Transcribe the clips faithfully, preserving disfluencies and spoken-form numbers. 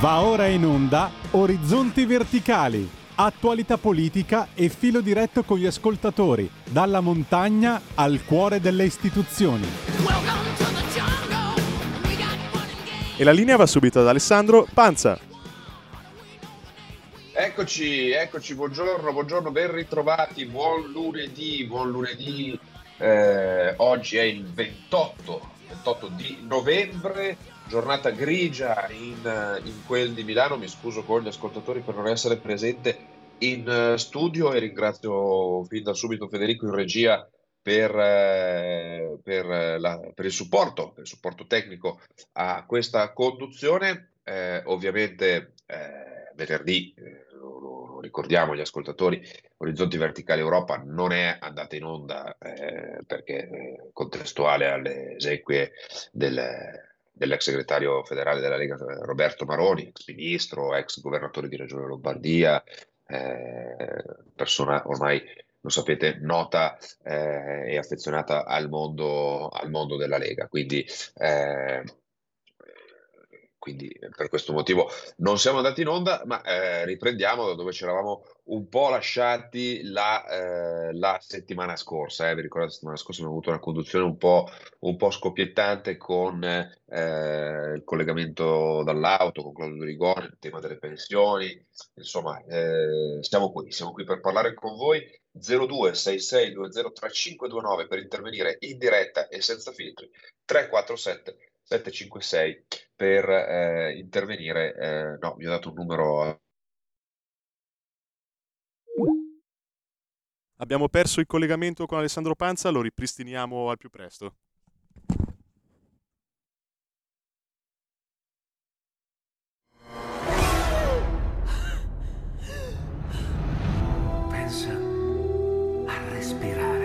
Va ora in onda Orizzonti Verticali, attualità politica e filo diretto con gli ascoltatori, dalla montagna al cuore delle istituzioni. E la linea va subito ad Alessandro Panza. Eccoci, eccoci, buongiorno, buongiorno, ben ritrovati, buon lunedì, buon lunedì. Eh, oggi è il ventotto di novembre, giornata grigia in, in quel di Milano. Mi scuso con gli ascoltatori per non essere presente in studio e ringrazio fin da subito Federico in regia per, eh, per, la, per il supporto, per il supporto tecnico a questa conduzione. Eh, ovviamente eh, venerdì, eh, lo, lo ricordiamo gli ascoltatori, Orizzonti Verticali Europa non è andata in onda eh, perché è contestuale alle esequie del, dell'ex segretario federale della Lega Roberto Maroni, ex ministro, ex governatore di Regione Lombardia, eh, persona ormai, lo sapete, nota eh, e affezionata al mondo, al mondo della Lega. Quindi eh, Quindi per questo motivo non siamo andati in onda, ma eh, riprendiamo da dove ci eravamo un po' lasciati la, eh, la settimana scorsa. Eh. Vi ricordate, la settimana scorsa abbiamo avuto una conduzione un po', un po' scoppiettante con eh, il collegamento dall'auto, con Claudio Di Rigoni, il tema delle pensioni. Insomma, eh, siamo qui, siamo qui per parlare con voi. zero due sei sei due zero tre cinque due nove per intervenire in diretta e senza filtri. tre quattro sette sette cinque sei per eh, intervenire. Eh, no, vi ho dato un numero. Abbiamo perso il collegamento con Alessandro Panza, lo ripristiniamo al più presto. Pensa a respirare.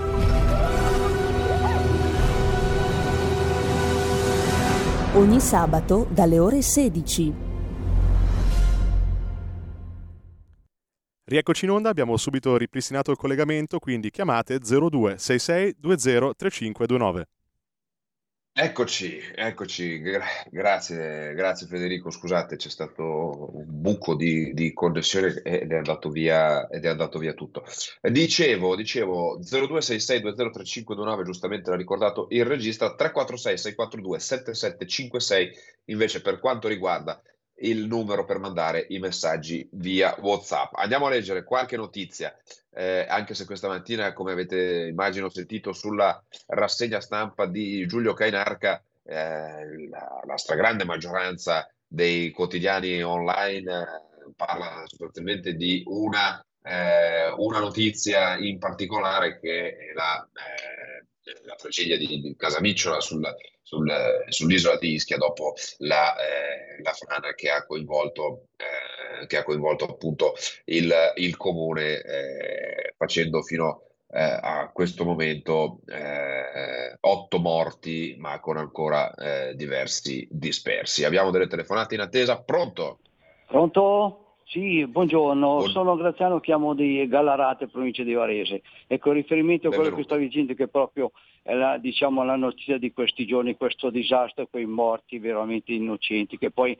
Ogni sabato dalle ore sedici. Rieccoci in onda, abbiamo subito ripristinato il collegamento, quindi chiamate zero due sei sei due zero tre cinque due nove. Eccoci, eccoci, gra- grazie, grazie Federico, scusate, c'è stato un buco di, di connessione ed è andato via, ed è andato via tutto. Dicevo, dicevo, zero due sei sei due zero tre cinque due nove, giustamente l'ha ricordato il regista, tre quattro sei sei quattro due sette sette cinque sei invece per quanto riguarda il numero per mandare i messaggi via WhatsApp. Andiamo a leggere qualche notizia, eh, anche se questa mattina, come avete immagino sentito sulla rassegna stampa di Giulio Cainarca, eh, la, la stragrande maggioranza dei quotidiani online eh, parla sostanzialmente di una, eh, una notizia in particolare, che è la, eh, la tragedia di, di Casamicciola sul Sul, sull'isola di Ischia dopo la, eh, la frana che ha coinvolto, eh, che ha coinvolto appunto il, il comune, eh, facendo fino eh, a questo momento eh, otto morti, ma con ancora eh, diversi dispersi. Abbiamo delle telefonate in attesa. Pronto? Pronto? Sì, buongiorno, Buon... sono Graziano, chiamo di Gallarate, provincia di Varese. Ecco, in riferimento a quello Benvenuto. Che stavi dicendo, che proprio è la, diciamo, la notizia di questi giorni, questo disastro, quei morti veramente innocenti, che poi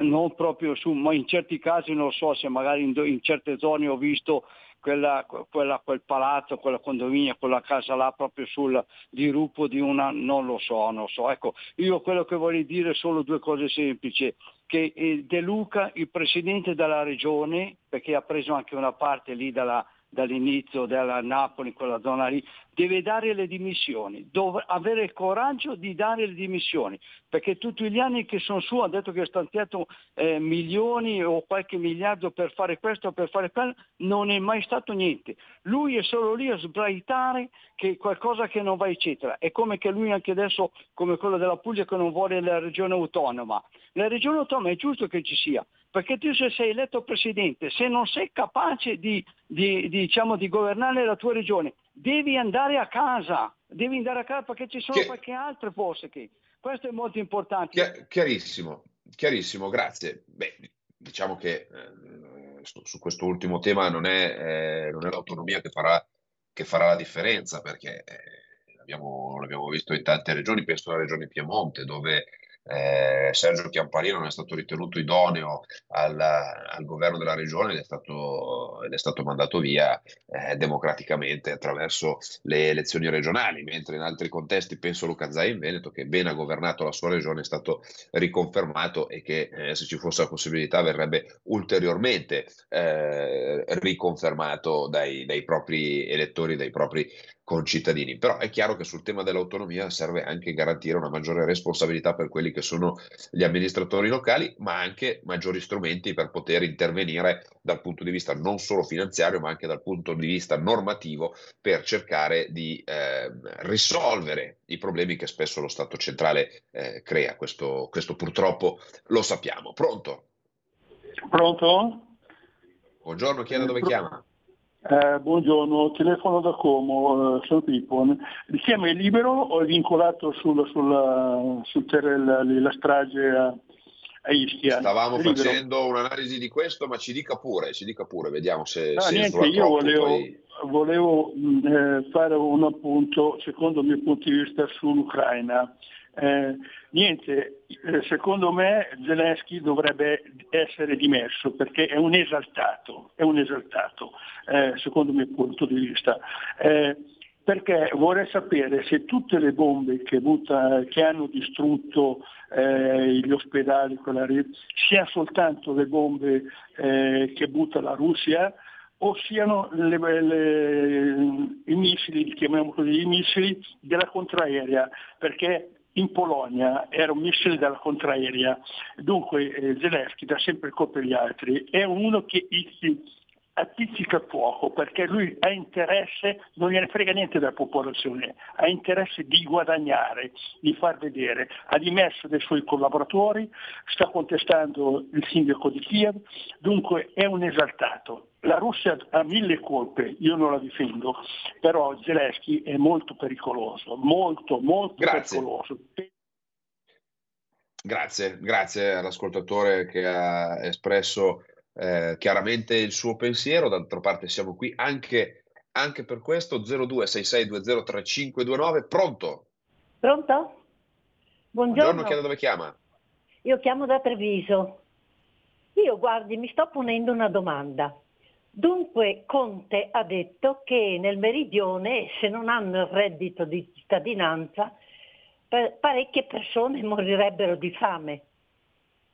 non proprio su, ma in certi casi non so se magari in, in certe zone ho visto quella, quella, quel palazzo, quella condominia, quella casa là proprio sul dirupo di una, non lo so, non so. Ecco, io quello che voglio dire sono due cose semplici. Che De Luca, il presidente della regione, perché ha preso anche una parte lì dalla, dall'inizio della Napoli, in quella zona lì, deve dare le dimissioni, deve avere il coraggio di dare le dimissioni, perché tutti gli anni che sono su hanno detto che ha stanziato eh, milioni o qualche miliardo per fare questo, per fare quello, non è mai stato niente. Lui è solo lì a sbraitare che qualcosa che non va eccetera. È come che lui anche adesso, come quello della Puglia, che non vuole la regione autonoma. La regione autonoma è giusto che ci sia, perché tu se sei eletto presidente, se non sei capace di, di, diciamo, di governare la tua regione, devi andare a casa, devi andare a casa perché ci sono Chiar- qualche altre forse che... Questo è molto importante. Chiar- chiarissimo, chiarissimo, grazie. Beh, diciamo che eh, su, su questo ultimo tema non è, eh, non è l'autonomia che farà, che farà la differenza, perché eh, l'abbiamo, l'abbiamo visto in tante regioni, penso alla regione Piemonte, dove... Eh, Sergio Chiamparino non è stato ritenuto idoneo al, al governo della regione ed è stato, ed è stato mandato via eh, democraticamente attraverso le elezioni regionali, mentre in altri contesti, penso a Luca Zaia in Veneto, che bene ha governato la sua regione, è stato riconfermato e che eh, se ci fosse la possibilità verrebbe ulteriormente eh, riconfermato dai, dai propri elettori, dai propri concittadini. Però è chiaro che sul tema dell'autonomia serve anche garantire una maggiore responsabilità per quelli che sono gli amministratori locali, ma anche maggiori strumenti per poter intervenire dal punto di vista non solo finanziario, ma anche dal punto di vista normativo, per cercare di eh, risolvere i problemi che spesso lo Stato centrale eh, crea. Questo, questo purtroppo lo sappiamo. Pronto? Pronto? Buongiorno, chi è, da dove Pr- chiama? Eh, buongiorno, telefono da Como, eh, sono Pippo. Il chiama è libero o è vincolato sulla, sulla, sul terreno della strage a, a Ischia? Stavamo facendo un'analisi di questo, ma ci dica pure, ci dica pure, vediamo se... No, se niente, io volevo, poi... volevo eh, fare un appunto, secondo il mio punto di vista, sull'Ucraina. Eh, niente, secondo me Zelensky dovrebbe essere dimesso, perché è un esaltato, è un esaltato, eh, secondo il mio punto di vista, eh, perché vorrei sapere se tutte le bombe che, butta, che hanno distrutto eh, gli ospedali siano soltanto le bombe eh, che butta la Russia, o siano le, le, i missili, chiamiamoli così, i missili della contraerea, perché in Polonia era un missile dalla contraerea. Dunque eh, Zelensky dà sempre colpa agli altri, è uno che appiccica fuoco, perché lui ha interesse, non gliene frega niente della popolazione, ha interesse di guadagnare, di far vedere. Ha dimesso dei suoi collaboratori, sta contestando il sindaco di Kiev, dunque è un esaltato. La Russia ha mille colpe, io non la difendo, però Zelensky è molto pericoloso, molto, molto grazie. pericoloso. Grazie, grazie all'ascoltatore che ha espresso eh, chiaramente il suo pensiero. D'altra parte siamo qui anche, anche per questo. Zero due sei sei due zero tre cinque due nove, pronto? Pronto? Buongiorno. Buongiorno, chi è, da dove chiama? Io chiamo da Treviso. Io, guardi, mi sto ponendo una domanda. Dunque Conte ha detto che nel meridione, se non hanno il reddito di cittadinanza, parecchie persone morirebbero di fame.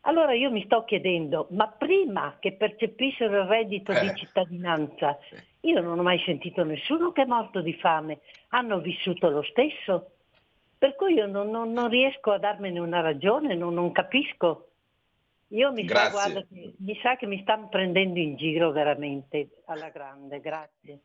Allora io mi sto chiedendo, ma prima che percepissero il reddito eh. di cittadinanza, io non ho mai sentito nessuno che è morto di fame, hanno vissuto lo stesso. Per cui io non, non, non riesco a darmene una ragione, non, non capisco. Io mi sa, guarda, mi sa che mi stanno prendendo in giro veramente alla grande, grazie.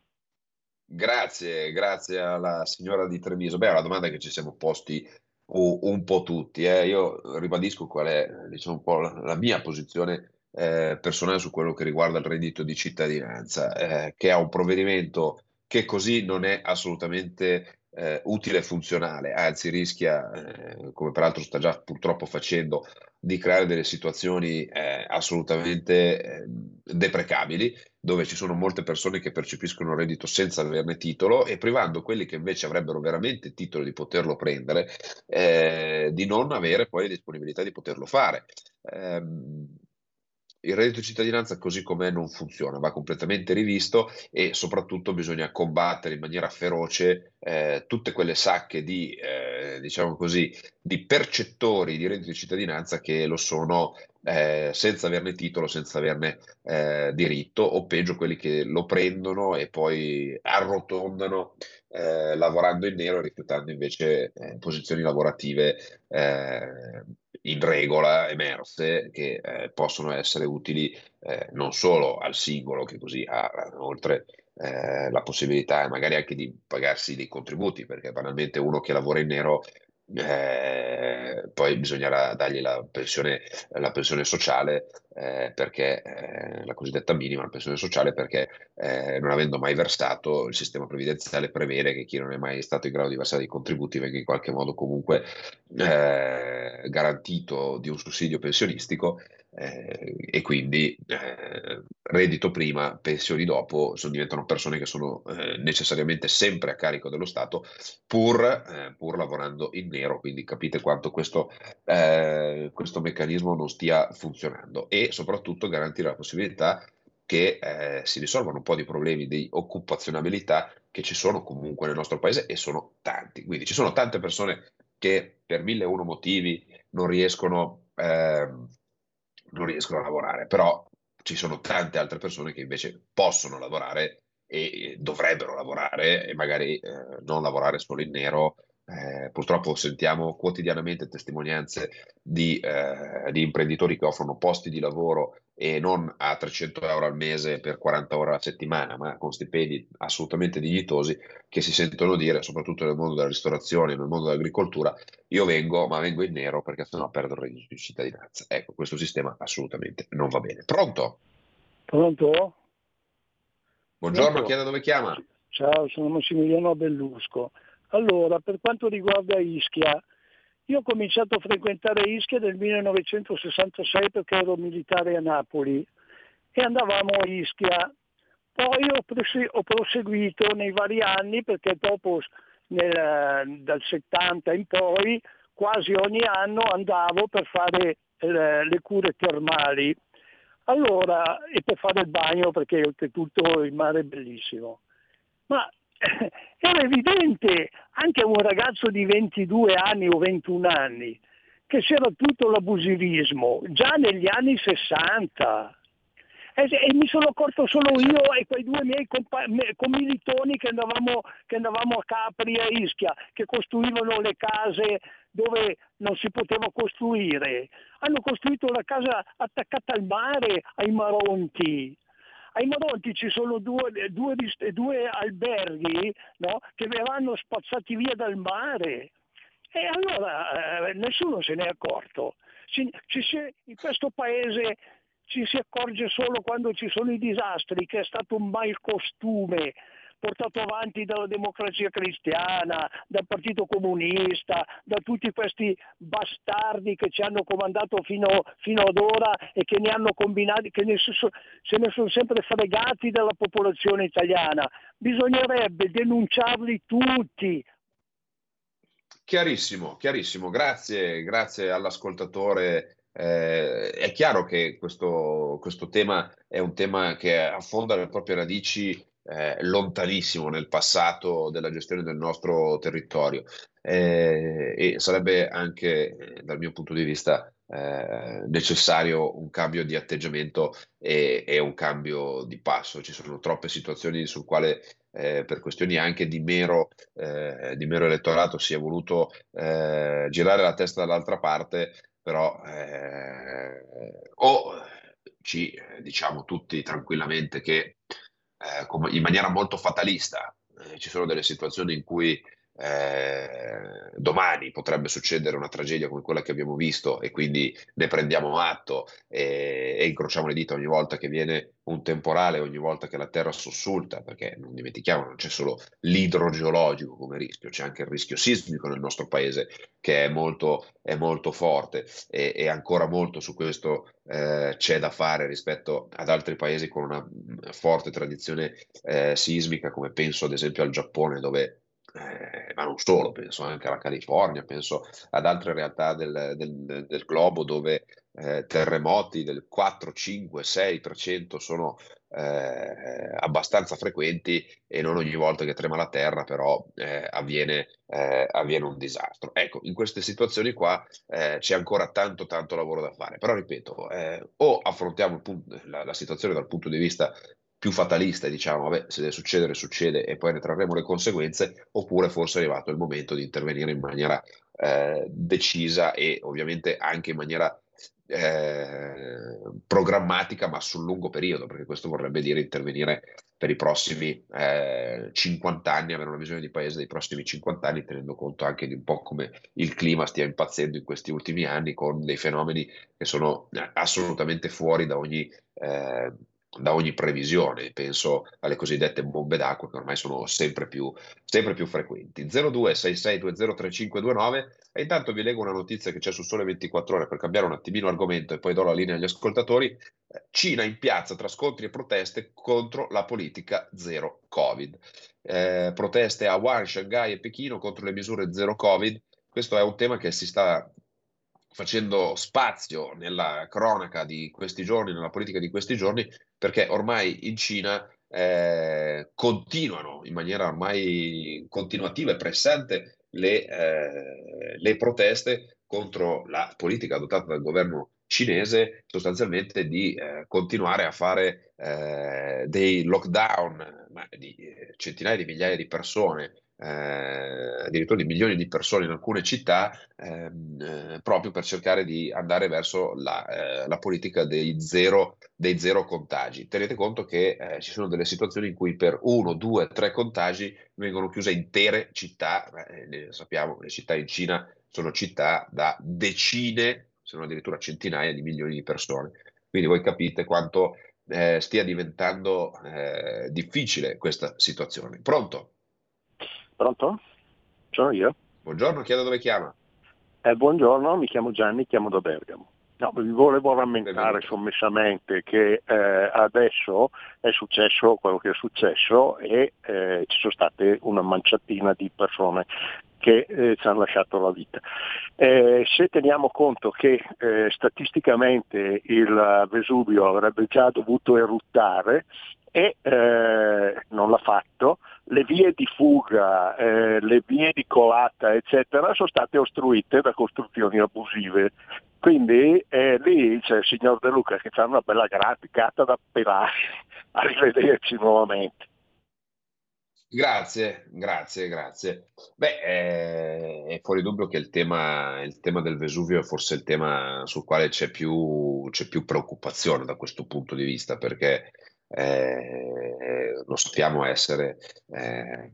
Grazie, grazie alla signora di Treviso. Beh, è una domanda che ci siamo posti un po' tutti. Eh. Io ribadisco qual è, diciamo, un po' la mia posizione eh, personale su quello che riguarda il reddito di cittadinanza, eh, che è un provvedimento che così non è assolutamente eh, utile e funzionale, anzi rischia, eh, come peraltro sta già purtroppo facendo, di creare delle situazioni eh, assolutamente eh, deprecabili, dove ci sono molte persone che percepiscono il reddito senza averne titolo, e privando quelli che invece avrebbero veramente titolo di poterlo prendere, eh, di non avere poi la disponibilità di poterlo fare. Eh, il reddito cittadinanza così com'è non funziona, va completamente rivisto e soprattutto bisogna combattere in maniera feroce eh, tutte quelle sacche di, eh, diciamo così, di percettori di reddito di cittadinanza che lo sono eh, senza averne titolo, senza averne eh, diritto, o peggio quelli che lo prendono e poi arrotondano eh, lavorando in nero e rifiutando invece eh, posizioni lavorative eh, in regola, emerse, che eh, possono essere utili eh, non solo al singolo, che così ha oltre eh, la possibilità magari anche di pagarsi dei contributi, perché banalmente uno che lavora in nero eh, poi bisognerà dargli la pensione, la pensione sociale, eh, perché eh, la cosiddetta minima, la pensione sociale, perché eh, non avendo mai versato, il sistema previdenziale prevede che chi non è mai stato in grado di versare i contributi venga in qualche modo comunque eh, garantito di un sussidio pensionistico. Eh, e quindi eh, reddito prima, pensioni dopo, sono, diventano persone che sono eh, necessariamente sempre a carico dello Stato, pur, eh, pur lavorando in nero. Quindi capite quanto questo, eh, questo meccanismo non stia funzionando, e soprattutto garantire la possibilità che eh, si risolvano un po' di problemi di occupazionabilità che ci sono comunque nel nostro paese, e sono tanti. Quindi ci sono tante persone che per mille e uno motivi non riescono eh, non riescono a lavorare, però ci sono tante altre persone che invece possono lavorare e dovrebbero lavorare, e magari eh, non lavorare solo in nero. Eh, purtroppo sentiamo quotidianamente testimonianze di, eh, di imprenditori che offrono posti di lavoro, e non a trecento euro al mese per quaranta ore alla settimana, ma con stipendi assolutamente dignitosi, che si sentono dire, soprattutto nel mondo della ristorazione, nel mondo dell'agricoltura: io vengo, ma vengo in nero perché sennò perdo il reddito di cittadinanza. Ecco, questo sistema assolutamente non va bene. Pronto? Pronto? Buongiorno, Pronto. Chi è, da dove chiama? Ciao, sono Massimiliano Bellusco. Allora, per quanto riguarda Ischia, io ho cominciato a frequentare Ischia nel millenovecentosessantasei perché ero militare a Napoli e andavamo a Ischia. Poi ho, prese- ho proseguito nei vari anni, perché dopo nel, dal settanta in poi quasi ogni anno andavo per fare eh, le cure termali, allora, e per fare il bagno, perché oltretutto il mare è bellissimo. Ma era evidente anche a un ragazzo di ventidue anni o ventuno anni che c'era tutto l'abusivismo già negli anni sessanta, e, e mi sono accorto solo io e quei due miei compa- commilitoni che andavamo, che andavamo a Capri e a Ischia, che costruivano le case dove non si poteva costruire. Hanno costruito la casa attaccata al mare, ai Maronti. Ai Maronti ci sono due, due, due alberghi, no? Che verranno spazzati via dal mare, e allora eh, nessuno se ne è accorto. Ci, ci si, in questo paese ci si accorge solo quando ci sono i disastri, che è stato un malcostume portato avanti dalla Democrazia Cristiana, dal Partito Comunista, da tutti questi bastardi che ci hanno comandato fino, fino ad ora, e che ne hanno combinati, che ne so, se ne sono sempre fregati dalla popolazione italiana. Bisognerebbe denunciarli tutti. Chiarissimo, chiarissimo. Grazie, grazie all'ascoltatore. Eh, è chiaro che questo, questo tema è un tema che affonda le proprie radici Eh, lontanissimo nel passato della gestione del nostro territorio, eh, e sarebbe anche eh, dal mio punto di vista eh, necessario un cambio di atteggiamento e, e un cambio di passo. Ci sono troppe situazioni sul quale eh, per questioni anche di mero, eh, di mero elettorato si è voluto eh, girare la testa dall'altra parte, però eh, o ci diciamo tutti tranquillamente che Eh, in maniera molto fatalista eh, ci sono delle situazioni in cui eh, domani potrebbe succedere una tragedia come quella che abbiamo visto, e quindi ne prendiamo atto e, e incrociamo le dita ogni volta che viene un temporale, ogni volta che la terra sussulta, perché non dimentichiamo, non c'è solo l'idrogeologico come rischio, c'è anche il rischio sismico nel nostro paese, che è molto, è molto forte, e, e ancora molto su questo eh, c'è da fare rispetto ad altri paesi con una forte tradizione eh, sismica, come penso ad esempio al Giappone, dove Eh, ma non solo, penso anche alla California, penso ad altre realtà del, del, del globo dove eh, terremoti del quattro, cinque, sei per cento sono eh, abbastanza frequenti, e non ogni volta che trema la terra però eh, avviene, eh, avviene un disastro. Ecco, in queste situazioni qua eh, c'è ancora tanto tanto lavoro da fare, però ripeto, eh, o affrontiamo il punto, la, la situazione dal punto di vista più fatalista, diciamo, vabbè, se deve succedere succede e poi ne trarremo le conseguenze, oppure forse è arrivato il momento di intervenire in maniera eh, decisa e ovviamente anche in maniera eh, programmatica, ma sul lungo periodo, perché questo vorrebbe dire intervenire per i prossimi eh, cinquanta anni, avere una visione di paese dei prossimi cinquanta anni, tenendo conto anche di un po' come il clima stia impazzendo in questi ultimi anni, con dei fenomeni che sono assolutamente fuori da ogni eh, da ogni previsione. Penso alle cosiddette bombe d'acqua che ormai sono sempre più, sempre più frequenti. zero due sei sei due zero tre cinque due nove, e intanto vi leggo una notizia che c'è su Sole ventiquattro Ore per cambiare un attimino argomento e poi do la linea agli ascoltatori. Cina in piazza tra scontri e proteste contro la politica zero Covid. Eh, proteste a Wuhan, Shanghai e Pechino contro le misure zero Covid. Questo è un tema che si sta facendo spazio nella cronaca di questi giorni, nella politica di questi giorni, perché ormai in Cina eh, continuano in maniera ormai continuativa e pressante le, eh, le proteste contro la politica adottata dal governo cinese, sostanzialmente di eh, continuare a fare eh, dei lockdown ma di centinaia di migliaia di persone, Eh, addirittura di milioni di persone in alcune città, ehm, eh, proprio per cercare di andare verso la, eh, la politica dei zero, dei zero contagi. Tenete conto che eh, ci sono delle situazioni in cui per uno, due, tre contagi vengono chiuse intere città. Eh, ne sappiamo, le città in Cina sono città da decine, se non addirittura centinaia di milioni di persone, quindi voi capite quanto eh, stia diventando eh, difficile questa situazione. Pronto? Pronto? Sono io. Buongiorno, chiedo dove chiama. Eh, buongiorno, mi chiamo Gianni, chiamo da Bergamo. No, vi volevo rammentare sommessamente che eh, adesso è successo quello che è successo e eh, ci sono state una manciatina di persone che eh, ci hanno lasciato la vita. Eh, se teniamo conto che eh, statisticamente il Vesuvio avrebbe già dovuto eruttare, e eh, non l'ha fatto, le vie di fuga, eh, le vie di colata, eccetera, sono state ostruite da costruzioni abusive. Quindi eh, lì c'è il signor De Luca che c'ha una bella graficata da pelare. Arrivederci nuovamente. Grazie, grazie, grazie. Beh, eh, è fuori dubbio che il tema, il tema del Vesuvio è forse il tema sul quale c'è più, c'è più preoccupazione da questo punto di vista, perché Eh, lo sappiamo essere, eh,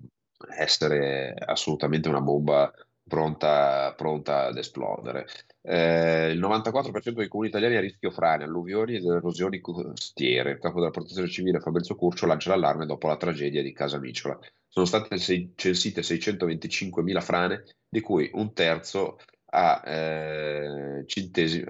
essere assolutamente una bomba pronta, pronta ad esplodere. Eh, il novantaquattro per cento dei comuni italiani è a rischio frane, alluvioni ed erosioni costiere. Il capo della protezione civile Fabrizio Curcio lancia l'allarme dopo la tragedia di Casamicciola. Sono state censite seicentoventicinquemila frane, di cui un terzo a eh, cintesi, eh,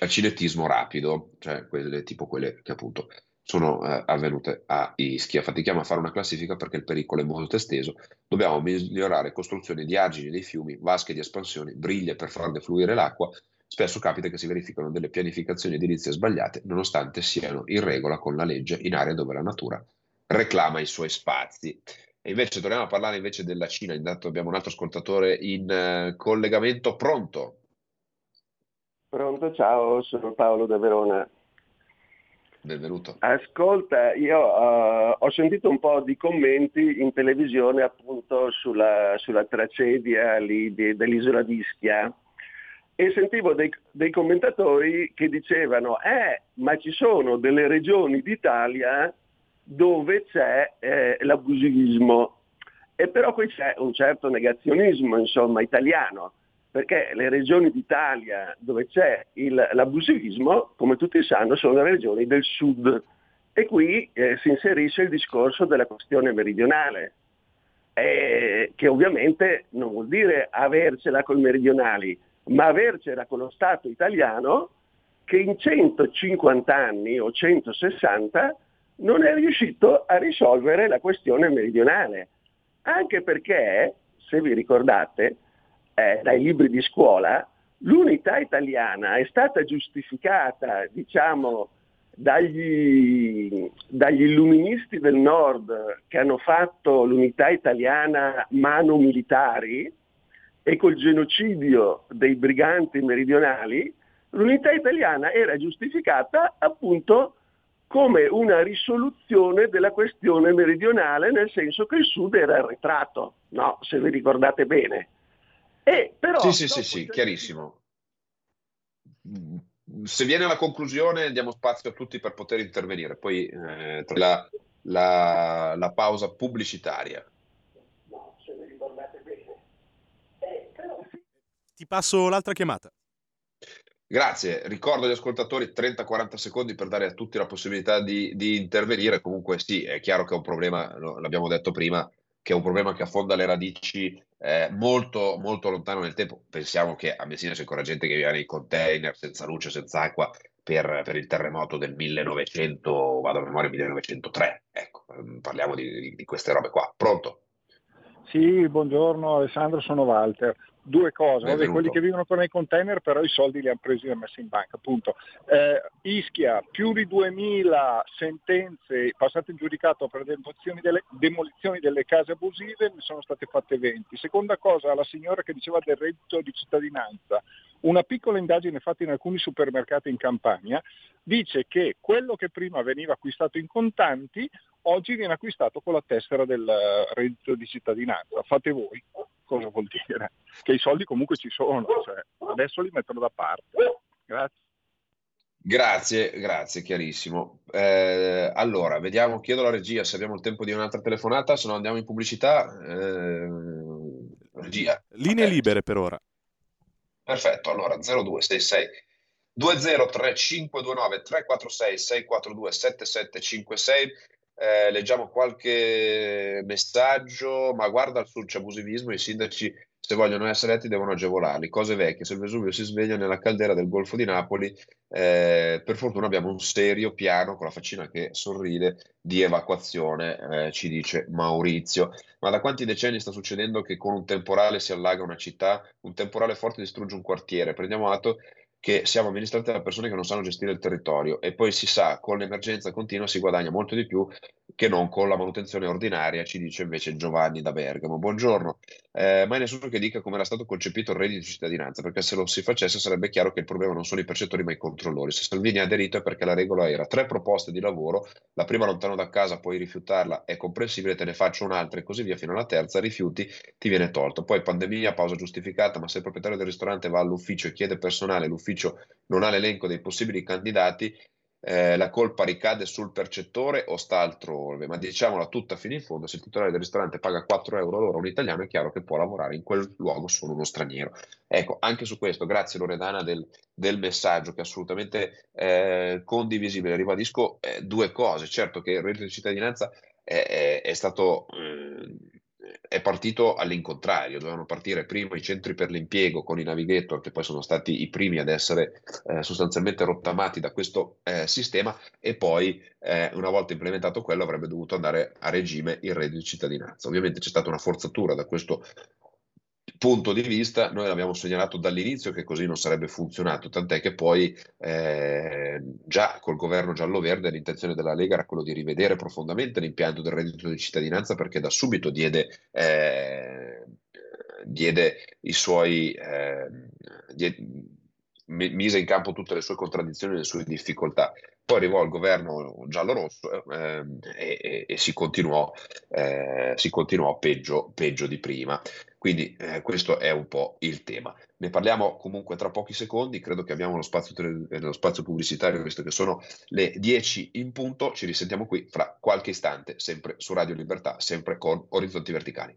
a cinetismo rapido, cioè quelle, tipo quelle che appunto sono eh, avvenute a Ischia. Fatichiamo a fare una classifica perché il pericolo è molto esteso. Dobbiamo migliorare costruzioni di argini dei fiumi, vasche di espansione, briglie per far defluire l'acqua. Spesso capita che si verificano delle pianificazioni edilizie sbagliate, nonostante siano in regola con la legge in aree dove la natura reclama i suoi spazi. E invece torniamo a parlare invece della Cina. Intanto abbiamo un altro ascoltatore in eh, collegamento. Pronto? Pronto, ciao, sono Paolo da Verona. Benvenuto. Ascolta, io uh, ho sentito un po' di commenti in televisione appunto sulla, sulla tragedia lì di, dell'isola di Ischia, e sentivo dei, dei commentatori che dicevano eh, ma ci sono delle regioni d'Italia dove c'è eh, l'abusivismo, e però qui c'è un certo negazionismo, insomma, italiano. Perché le regioni d'Italia dove c'è il, l'abusivismo, come tutti sanno, sono le regioni del sud, e qui eh, si inserisce il discorso della questione meridionale, eh, che ovviamente non vuol dire avercela con i meridionali, ma avercela con lo Stato italiano, che in centocinquanta anni o centosessanta non è riuscito a risolvere la questione meridionale, anche perché, se vi ricordate, Eh, dai libri di scuola L'unità italiana è stata giustificata, diciamo, dagli, dagli illuministi del nord che hanno fatto l'unità italiana mano militari e col genocidio dei briganti meridionali, l'unità italiana era giustificata appunto come una risoluzione della questione meridionale, nel senso che il sud era arretrato, no? Se vi ricordate bene. E però sì, sì, sì, sì, chiarissimo. Se viene alla conclusione diamo spazio a tutti per poter intervenire, poi eh, tra la, la, la pausa pubblicitaria. No, se vi ricordate bene. Eh, però... Ti passo l'altra chiamata. Grazie, ricordo agli ascoltatori trenta quaranta secondi per dare a tutti la possibilità di, di intervenire. Comunque sì, è chiaro che è un problema, l'abbiamo detto prima, che è un problema che affonda le radici eh, molto molto lontano nel tempo. Pensiamo che a Messina c'è ancora gente che vive nei container senza luce, senza acqua per, per il terremoto del millenovecento, vado a memoria, millenovecentotre. Ecco, parliamo di, di queste robe qua. Pronto? Sì, buongiorno Alessandro, sono Walter. Due cose, vabbè, quelli che vivono con i container però i soldi li hanno presi e messi in banca, appunto. Eh, Ischia, più di duemila sentenze passate in giudicato per demolizioni delle, demolizioni delle case abusive, ne sono state fatte venti. Seconda cosa, la signora che diceva del reddito di cittadinanza, una piccola indagine fatta in alcuni supermercati in Campania dice che quello che prima veniva acquistato in contanti oggi viene acquistato con la tessera del reddito di cittadinanza. Fate voi. Cosa vuol dire? Che i soldi comunque ci sono, cioè, adesso li mettono da parte. Grazie. Grazie, grazie, chiarissimo. Eh, allora, vediamo, chiedo alla regia se abbiamo il tempo di un'altra telefonata, se no andiamo in pubblicità. Eh, regia. Linee okay. Libere per ora. Perfetto, allora zero due sei sei due zero tre cinque due nove tre quattro sei sei quattro due sette sette cinque sei. Eh, leggiamo qualche messaggio. Ma guarda, al sul abusivismo i sindaci, se vogliono essere eletti, devono agevolarli, cose vecchie. Se il Vesuvio si sveglia nella caldera del Golfo di Napoli, eh, per fortuna abbiamo un serio piano con la faccina che sorride di evacuazione, eh, ci dice Maurizio. Ma da quanti decenni sta succedendo che con un temporale si allaga una città, un temporale forte distrugge un quartiere? Prendiamo atto che siamo amministrati da persone che non sanno gestire il territorio, e poi si sa, con l'emergenza continua si guadagna molto di più che non con la manutenzione ordinaria, ci dice invece Giovanni da Bergamo. Buongiorno, eh, mai nessuno che dica come era stato concepito il reddito di cittadinanza, perché se lo si facesse sarebbe chiaro che il problema non sono i percettori ma i controllori. Se Salvini ha aderito è perché la regola era tre proposte di lavoro, la prima lontano da casa, poi rifiutarla è comprensibile, te ne faccio un'altra e così via fino alla terza, rifiuti, ti viene tolto. Poi pandemia, pausa giustificata, ma se il proprietario del ristorante va all'ufficio e chiede personale, l'ufficio non ha l'elenco dei possibili candidati, eh, la colpa ricade sul percettore o sta altrove? Ma diciamola tutta fino in fondo, se il titolare del ristorante paga quattro euro l'ora a un italiano è chiaro che può lavorare in quel luogo solo uno straniero. Ecco, anche su questo grazie Loredana del, del messaggio, che è assolutamente eh, condivisibile. Ribadisco eh, due cose. Certo che il reddito di cittadinanza è, è, è stato... Eh, è partito all'incontrario, dovevano partire prima i centri per l'impiego con i navigator, che poi sono stati i primi ad essere eh, sostanzialmente rottamati da questo eh, sistema, e poi eh, una volta implementato quello avrebbe dovuto andare a regime il reddito di cittadinanza. Ovviamente c'è stata una forzatura da questo punto di vista, noi l'abbiamo segnalato dall'inizio che così non sarebbe funzionato, tant'è che poi eh, già col governo giallo-verde l'intenzione della Lega era quello di rivedere profondamente l'impianto del reddito di cittadinanza, perché da subito diede, eh, diede i suoi eh, diede, mise in campo tutte le sue contraddizioni e le sue difficoltà. Poi arrivò al governo giallo-rosso eh, e, e si continuò, eh, si continuò peggio, peggio di prima. Quindi eh, questo è un po' il tema. Ne parliamo comunque tra pochi secondi, credo che abbiamo lo spazio, lo spazio pubblicitario, visto che sono le dieci in punto. Ci risentiamo qui fra qualche istante, sempre su Radio Libertà, sempre con Orizzonti Verticali.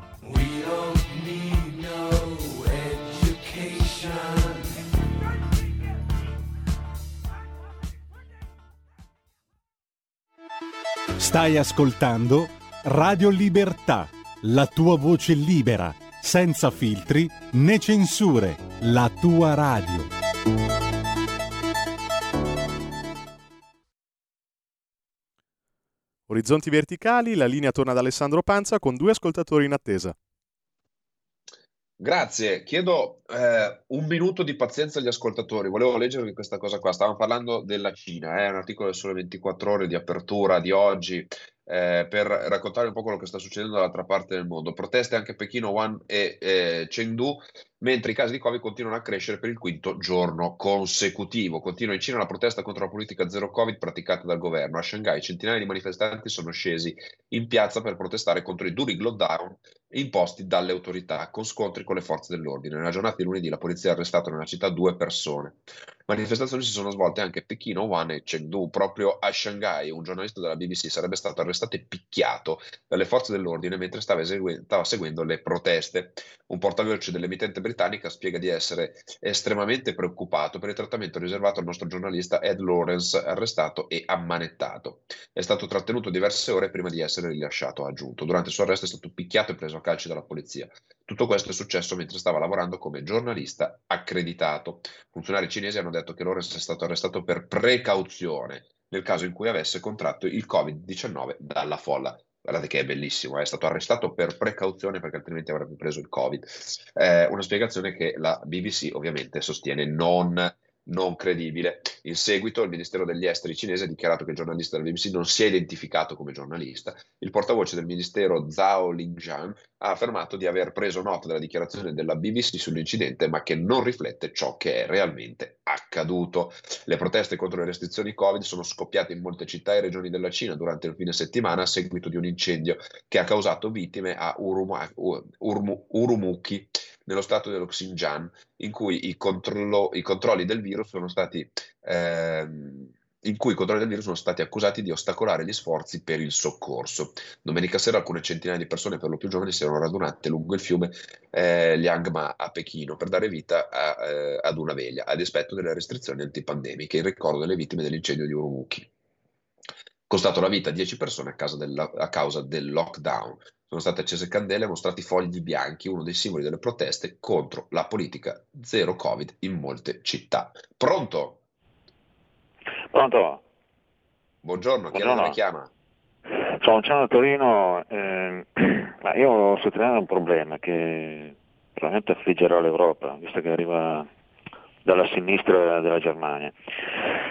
Stai ascoltando Radio Libertà, la tua voce libera, senza filtri né censure, la tua radio. Orizzonti Verticali, la linea torna ad Alessandro Panza con due ascoltatori in attesa. Grazie, chiedo eh, un minuto di pazienza agli ascoltatori, volevo leggervi questa cosa qua, stavamo parlando della Cina, è eh, un articolo del Sole ventiquattro Ore di apertura di oggi eh, per raccontare un po' quello che sta succedendo dall'altra parte del mondo. Proteste anche Pechino, Wuhan e eh, Chengdu, mentre i casi di Covid continuano a crescere per il quinto giorno consecutivo. Continua in Cina la protesta contro la politica zero Covid praticata dal governo. A Shanghai centinaia di manifestanti sono scesi in piazza per protestare contro i duri lockdown imposti dalle autorità, con scontri con le forze dell'ordine. Nella giornata di lunedì la polizia ha arrestato nella città due persone. Manifestazioni si sono svolte anche a Pechino, Wuhan e Chengdu. Proprio a Shanghai un giornalista della B B C sarebbe stato arrestato e picchiato dalle forze dell'ordine mentre stava, esegue- stava seguendo le proteste. Un portavoce dell'emittente britannica spiega di essere estremamente preoccupato per il trattamento riservato al nostro giornalista Ed Lawrence, arrestato e ammanettato. È stato trattenuto diverse ore prima di essere rilasciato, ha aggiunto. Durante il suo arresto è stato picchiato e preso a calci dalla polizia. Tutto questo è successo mentre stava lavorando come giornalista accreditato. Funzionari cinesi hanno detto che Lawrence è stato arrestato per precauzione nel caso in cui avesse contratto il covid diciannove dalla folla. Guardate che è bellissimo, è stato arrestato per precauzione perché altrimenti avrebbe preso il Covid. Eh, una spiegazione che la B B C ovviamente sostiene non, non credibile. In seguito il Ministero degli Esteri cinese ha dichiarato che il giornalista della B B C non si è identificato come giornalista. Il portavoce del Ministero Zhao Lingjiang ha affermato di aver preso nota della dichiarazione della B B C sull'incidente, ma che non riflette ciò che è realmente accaduto. Le proteste contro le restrizioni Covid sono scoppiate in molte città e regioni della Cina durante il fine settimana a seguito di un incendio che ha causato vittime a Uruma- Urmu- Urumqi, nello stato dello Xinjiang, in cui i, controllo- i controlli del virus sono stati... Ehm, in cui i controlli del virus sono stati accusati di ostacolare gli sforzi per il soccorso. Domenica sera alcune centinaia di persone, per lo più giovani, si erano radunate lungo il fiume eh, Liangma a Pechino per dare vita a, eh, ad una veglia, a dispetto delle restrizioni antipandemiche, in ricordo delle vittime dell'incendio di Urumqi. Costato la vita a dieci persone a causa, della, a causa del lockdown. Sono state accese candele e mostrati fogli bianchi, uno dei simboli delle proteste contro la politica zero Covid in molte città. Pronto? Pronto? Buongiorno, chi mi chiama? Sono Luciano da Torino, eh, ma io volevo sottolineare un problema che probabilmente affliggerà l'Europa, visto che arriva dalla sinistra della Germania.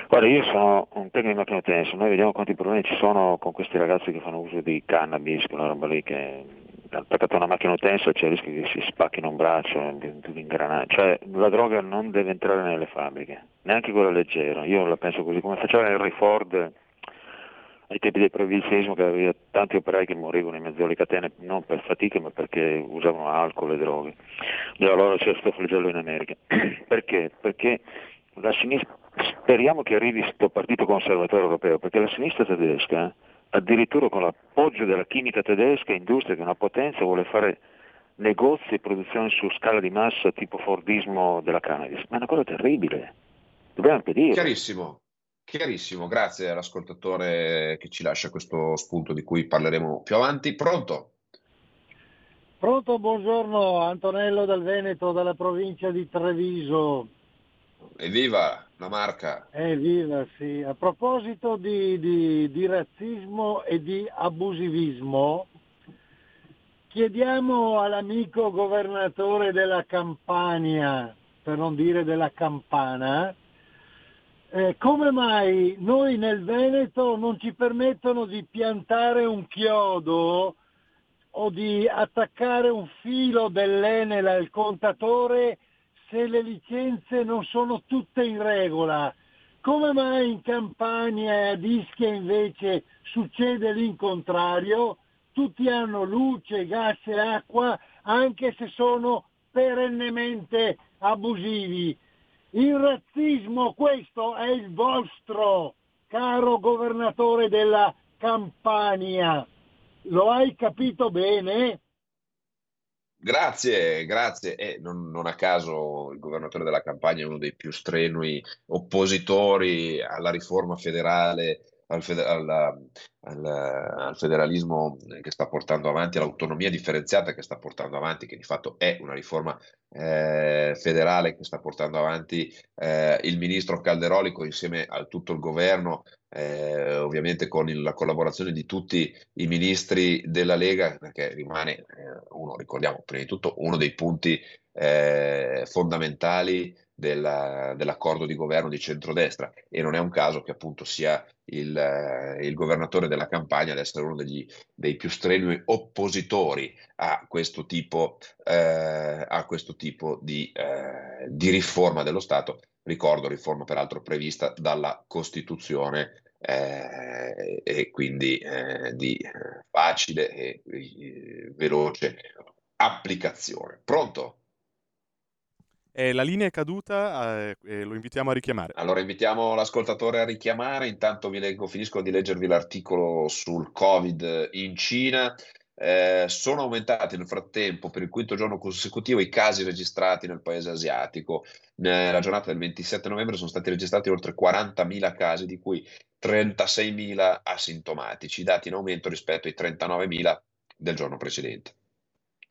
Guarda, io sono un tecnico macchinotenso, noi vediamo quanti problemi ci sono con questi ragazzi che fanno uso di cannabis, quella roba lì che attaccata a una macchina utensa c'è il rischio che si spacchino un braccio, un ingranaggio, cioè la droga non deve entrare nelle fabbriche, neanche quella leggera, io la penso così, come faceva Henry Ford ai tempi del proibizionismo, che aveva tanti operai che morivano in mezzo alle catene non per fatiche ma perché usavano alcol e droghe. Già allora c'è sto flagello in America. Perché? Perché la sinistra, speriamo che arrivi sto partito conservatore europeo, perché la sinistra tedesca eh, addirittura con l'appoggio della chimica tedesca, industria che è una potenza, vuole fare negozi e produzioni su scala di massa tipo Fordismo della cannabis, ma è una cosa terribile, dobbiamo impedire. Chiarissimo. Chiarissimo, grazie all'ascoltatore che ci lascia questo spunto di cui parleremo più avanti. Pronto? Pronto, buongiorno, Antonello dal Veneto, dalla provincia di Treviso. Evviva la Marca! Evviva, sì. A proposito di, di, di razzismo e di abusivismo, chiediamo all'amico governatore della Campania, per non dire della Campana, Eh, come mai noi nel Veneto non ci permettono di piantare un chiodo o di attaccare un filo dell'Enel al contatore se le licenze non sono tutte in regola? Come mai in Campania e ad Ischia invece succede l'incontrario? Tutti hanno luce, gas e acqua, anche se sono perennemente abusivi. Il razzismo, questo è il vostro, caro governatore della Campania. Lo hai capito bene? Grazie, grazie. Eh, non, non a caso il governatore della Campania è uno dei più strenui oppositori alla riforma federale al, feder- alla, al, al federalismo che sta portando avanti, all'autonomia differenziata che sta portando avanti, che di fatto è una riforma eh, federale che sta portando avanti eh, il ministro Calderoli insieme a tutto il governo, eh, ovviamente con il, la collaborazione di tutti i ministri della Lega, perché rimane, eh, uno, ricordiamo prima di tutto, uno dei punti eh, fondamentali Della, dell'accordo di governo di centrodestra, e non è un caso che appunto sia il, il governatore della Campania ad essere uno degli, dei più strenui oppositori a questo tipo, eh, a questo tipo di, eh, di riforma dello Stato, ricordo riforma peraltro prevista dalla Costituzione eh, e quindi eh, di facile e eh, veloce applicazione. Pronto? Eh, la linea è caduta, eh, eh, lo invitiamo a richiamare. Allora invitiamo l'ascoltatore a richiamare, intanto vi leggo, finisco di leggervi l'articolo sul Covid in Cina. Eh, sono aumentati nel frattempo per il quinto giorno consecutivo i casi registrati nel paese asiatico. Nella giornata del ventisette novembre sono stati registrati oltre quarantamila casi, di cui trentaseimila asintomatici, dati in aumento rispetto ai trentanovemila del giorno precedente.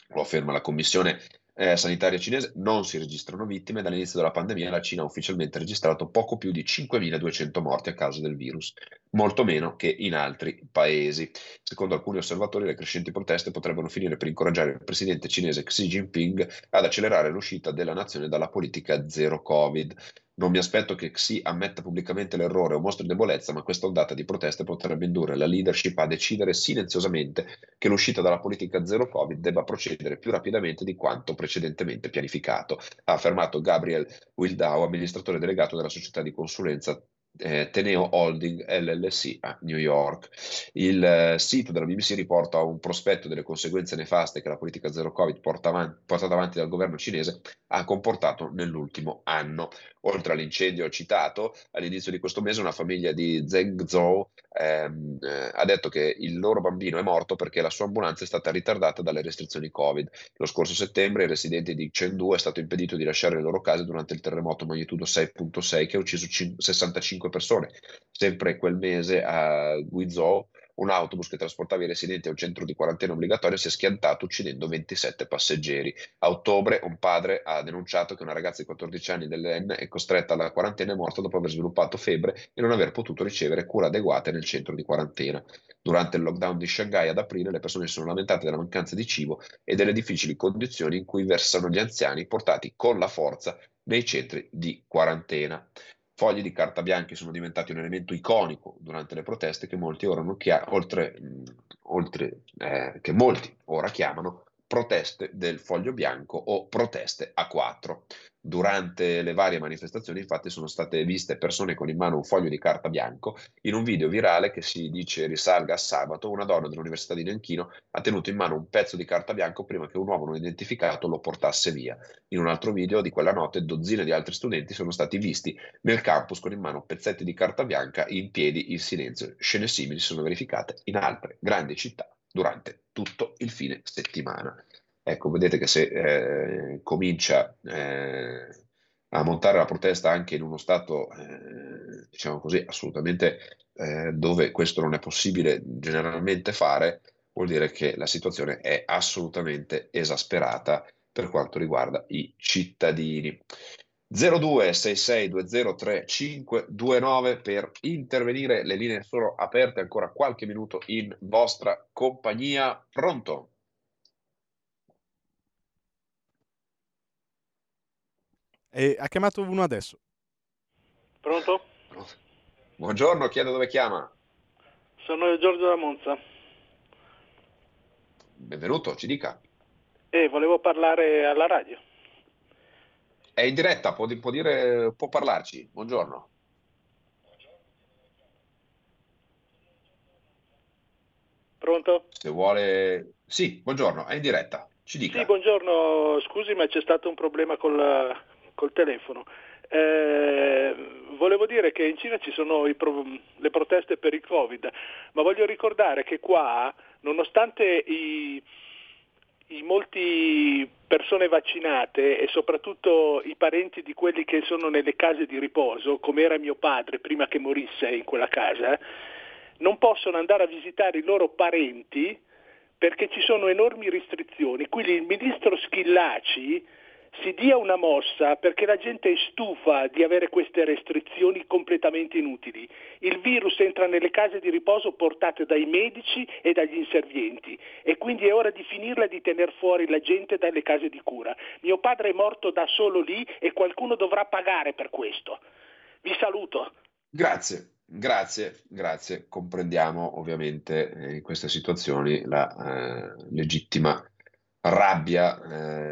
Lo afferma la Commissione Eh, sanitaria cinese. Non si registrano vittime. Dall'inizio della pandemia la Cina ha ufficialmente registrato poco più di cinquemiladuecento morti a causa del virus, molto meno che in altri paesi. Secondo alcuni osservatori, le crescenti proteste potrebbero finire per incoraggiare il presidente cinese Xi Jinping ad accelerare l'uscita della nazione dalla politica zero Covid. Non mi aspetto che Xi ammetta pubblicamente l'errore o mostri debolezza, ma questa ondata di proteste potrebbe indurre la leadership a decidere silenziosamente che l'uscita dalla politica zero Covid debba procedere più rapidamente di quanto precedentemente pianificato, ha affermato Gabriel Wildau, amministratore delegato della società di consulenza Eh, Teneo Holding L L C a New York. Il eh, sito della B B C riporta un prospetto delle conseguenze nefaste che la politica zero Covid porta avanti, portata avanti dal governo cinese ha comportato nell'ultimo anno. Oltre all'incendio citato, all'inizio di questo mese una famiglia di Zhengzhou ehm, eh, ha detto che il loro bambino è morto perché la sua ambulanza è stata ritardata dalle restrizioni Covid. Lo scorso settembre ai residenti di Chengdu è stato impedito di lasciare le loro case durante il terremoto magnitudo sei virgola sei che ha ucciso c- sessantacinque persone. Sempre quel mese a Guizhou un autobus che trasportava i residenti a un centro di quarantena obbligatoria si è schiantato uccidendo ventisette passeggeri. A ottobre un padre ha denunciato che una ragazza di quattordici anni dell'E N è costretta alla quarantena e morta dopo aver sviluppato febbre e non aver potuto ricevere cure adeguate nel centro di quarantena. Durante il lockdown di Shanghai ad aprile le persone si sono lamentate della mancanza di cibo e delle difficili condizioni in cui versano gli anziani portati con la forza nei centri di quarantena. Fogli di carta bianchi sono diventati un elemento iconico durante le proteste che molti ora, non chia- oltre, mh, oltre, eh, che molti ora chiamano proteste del foglio bianco o proteste A quattro. Durante le varie manifestazioni infatti sono state viste persone con in mano un foglio di carta bianco. In un video virale che si dice risalga a sabato, una donna dell'università di Nanchino ha tenuto in mano un pezzo di carta bianca prima che un uomo non identificato lo portasse via. In un altro video di quella notte dozzine di altri studenti sono stati visti nel campus con in mano pezzetti di carta bianca in piedi in silenzio. Scene simili si sono verificate in altre grandi città durante tutto il fine settimana. Ecco, vedete che se eh, comincia eh, a montare la protesta anche in uno stato, eh, diciamo così, assolutamente eh, dove questo non è possibile generalmente fare, vuol dire che la situazione è assolutamente esasperata per quanto riguarda i cittadini. zero due sei sei due zero tre cinque due nove per intervenire, le linee sono aperte ancora qualche minuto in vostra compagnia. Pronto? E ha chiamato uno adesso. Pronto? Buongiorno, chiedo dove chiama. Sono Giorgio da Monza. Benvenuto, ci dica. E eh, volevo parlare alla radio. È in diretta, può, può dire, può parlarci. Buongiorno. Pronto? Se vuole. Sì, buongiorno, è in diretta. Ci dica. Sì, buongiorno, scusi, ma c'è stato un problema con la col telefono. Eh, volevo dire che in Cina ci sono i pro- le proteste per il Covid, ma voglio ricordare che qua, nonostante i, i molti persone vaccinate e soprattutto i parenti di quelli che sono nelle case di riposo, come era mio padre prima che morisse in quella casa, non possono andare a visitare i loro parenti perché ci sono enormi restrizioni. Quindi il ministro Schillaci si dia una mossa, perché la gente è stufa di avere queste restrizioni completamente inutili. Il virus entra nelle case di riposo portate dai medici e dagli inservienti, e quindi è ora di finirla di tener fuori la gente dalle case di cura. Mio padre è morto da solo lì e qualcuno dovrà pagare per questo. Vi saluto. Grazie. Grazie, grazie. Comprendiamo ovviamente eh, in queste situazioni la eh, legittima rabbia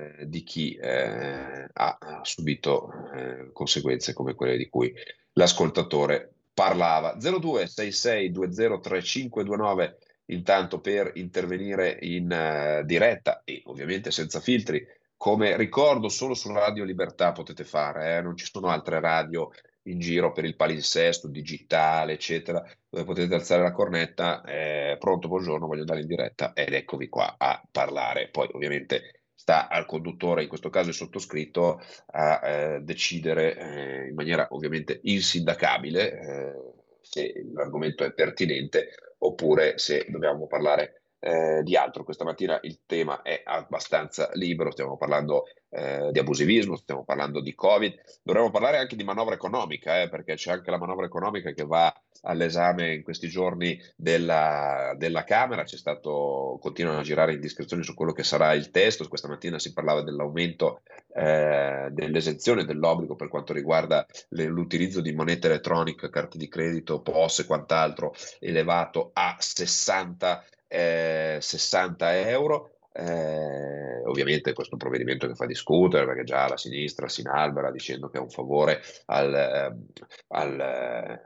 eh, di chi eh, ha subito eh, conseguenze come quelle di cui l'ascoltatore parlava. zero due sei sei due zero tre cinque due nove intanto per intervenire in eh, diretta e ovviamente senza filtri, come ricordo solo su Radio Libertà potete fare, eh? Non ci sono altre radio in giro per il palinsesto, digitale, eccetera, dove potete alzare la cornetta, eh, pronto, buongiorno, voglio andare in diretta, ed eccovi qua a parlare. Poi ovviamente sta al conduttore, in questo caso il sottoscritto, a eh, decidere eh, in maniera ovviamente insindacabile eh, se l'argomento è pertinente oppure se dobbiamo parlare Eh, di altro. Questa mattina il tema è abbastanza libero, stiamo parlando eh, di abusivismo, stiamo parlando di Covid, dovremmo parlare anche di manovra economica, eh, perché c'è anche la manovra economica che va all'esame in questi giorni della, della Camera. C'è stato, continuano a girare indiscrezioni su quello che sarà il testo. Questa mattina si parlava dell'aumento eh, dell'esenzione dell'obbligo per quanto riguarda le, l'utilizzo di moneta elettronica, carte di credito, P O S e quant'altro, elevato a sessanta euro. Eh, ovviamente questo è un provvedimento che fa discutere, perché già la sinistra si inalbera dicendo che è un favore al, al, al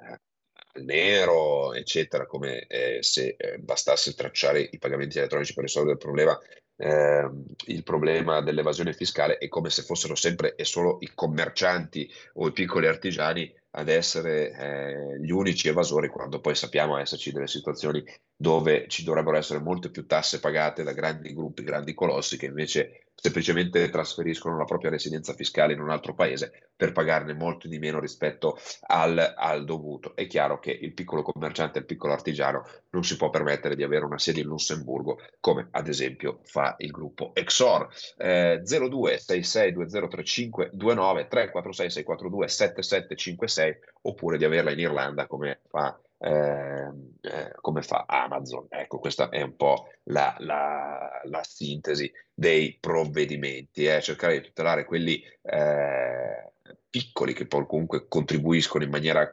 nero, eccetera, come eh, se eh, bastasse tracciare i pagamenti elettronici per risolvere il problema Eh, il problema dell'evasione fiscale, è come se fossero sempre e solo i commercianti o i piccoli artigiani ad essere eh, gli unici evasori, quando poi sappiamo esserci delle situazioni dove ci dovrebbero essere molte più tasse pagate da grandi gruppi, grandi colossi, che invece semplicemente trasferiscono la propria residenza fiscale in un altro paese per pagarne molto di meno rispetto al, al dovuto. È chiaro che il piccolo commerciante, il piccolo artigiano non si può permettere di avere una sede in Lussemburgo, come ad esempio fa il gruppo Exor. eh, zero due sei sei due zero tre cinque due nove tre quattro sei sei quattro due sette sette cinque sei, oppure di averla in Irlanda come fa Eh, eh, come fa Amazon. Ecco, questa è un po' la, la, la sintesi dei provvedimenti, eh? Cercare di tutelare quelli eh, piccoli, che poi comunque contribuiscono in maniera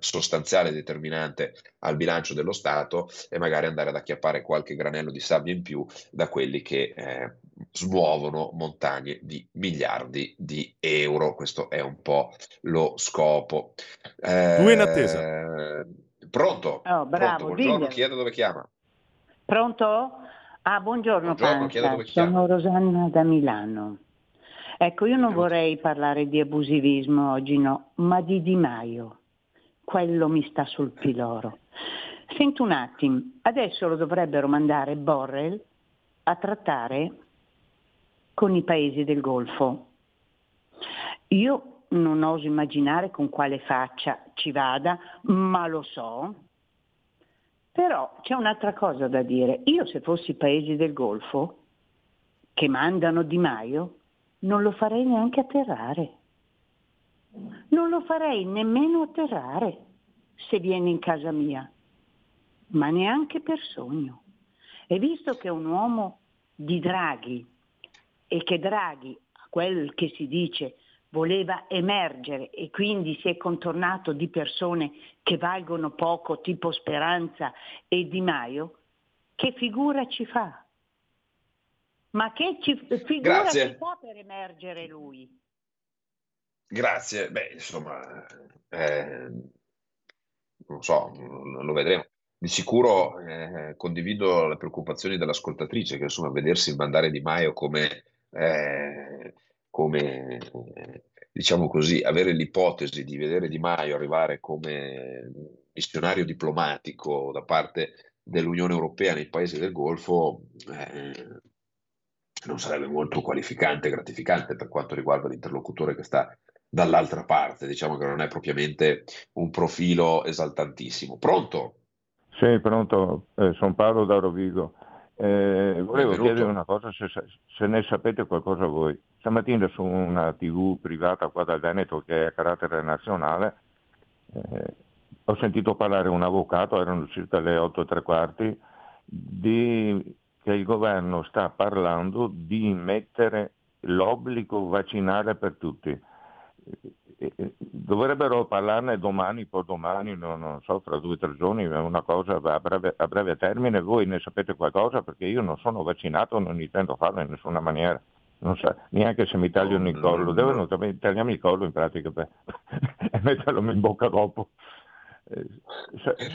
sostanziale e determinante al bilancio dello Stato, e magari andare ad acchiappare qualche granello di sabbia in più da quelli che eh, smuovono montagne di miliardi di euro. Questo è un po' lo scopo. eh, Due in attesa. Pronto? Oh, bravo, pronto, buongiorno, chiedo dove chiama. Pronto? Ah, buongiorno, buongiorno Panza, dove sono Rosanna da Milano. Ecco, io non vorrei parlare di abusivismo oggi, no, ma di Di Maio. Quello mi sta sul piloro. Sento un attimo, adesso lo dovrebbero mandare Borrell a trattare con i paesi del Golfo. Io non oso immaginare con quale faccia ci vada, ma lo so. Però c'è un'altra cosa da dire. Io, se fossi i paesi del Golfo che mandano Di Maio, non lo farei neanche atterrare. Non lo farei nemmeno atterrare se viene in casa mia, ma neanche per sogno. E visto che è un uomo di Draghi, e che Draghi, quel che si dice, voleva emergere, e quindi si è contornato di persone che valgono poco, tipo Speranza e Di Maio, che figura ci fa? Ma che ci, figura Grazie. Ci fa per emergere lui? Grazie, beh, insomma, eh, non so, lo vedremo. Di sicuro eh, condivido le preoccupazioni dell'ascoltatrice, che insomma vedersi mandare Di Maio come... Eh, come diciamo così, avere l'ipotesi di vedere Di Maio arrivare come missionario diplomatico da parte dell'Unione Europea nei paesi del Golfo, eh, non sarebbe molto qualificante e gratificante per quanto riguarda l'interlocutore che sta dall'altra parte. Diciamo che non è propriamente un profilo esaltantissimo. Pronto? Sì, pronto, eh, sono Paolo da Rovigo. Eh, volevo Benvenuto. chiedere una cosa, se, se ne sapete qualcosa voi. Stamattina su una tivù privata qua dal Veneto che è a carattere nazionale, eh, ho sentito parlare un avvocato, erano circa le otto e tre quarti, di che il governo sta parlando di mettere l'obbligo vaccinale per tutti. Dovrebbero parlarne domani, poi domani, non, non so, fra due o tre giorni, è una cosa a breve, a breve termine. Voi ne sapete qualcosa? Perché io non sono vaccinato, non intendo farlo in nessuna maniera, non so, neanche se mi tagliano il collo, devono tagliarmi il collo in pratica per... e metterlo in bocca dopo.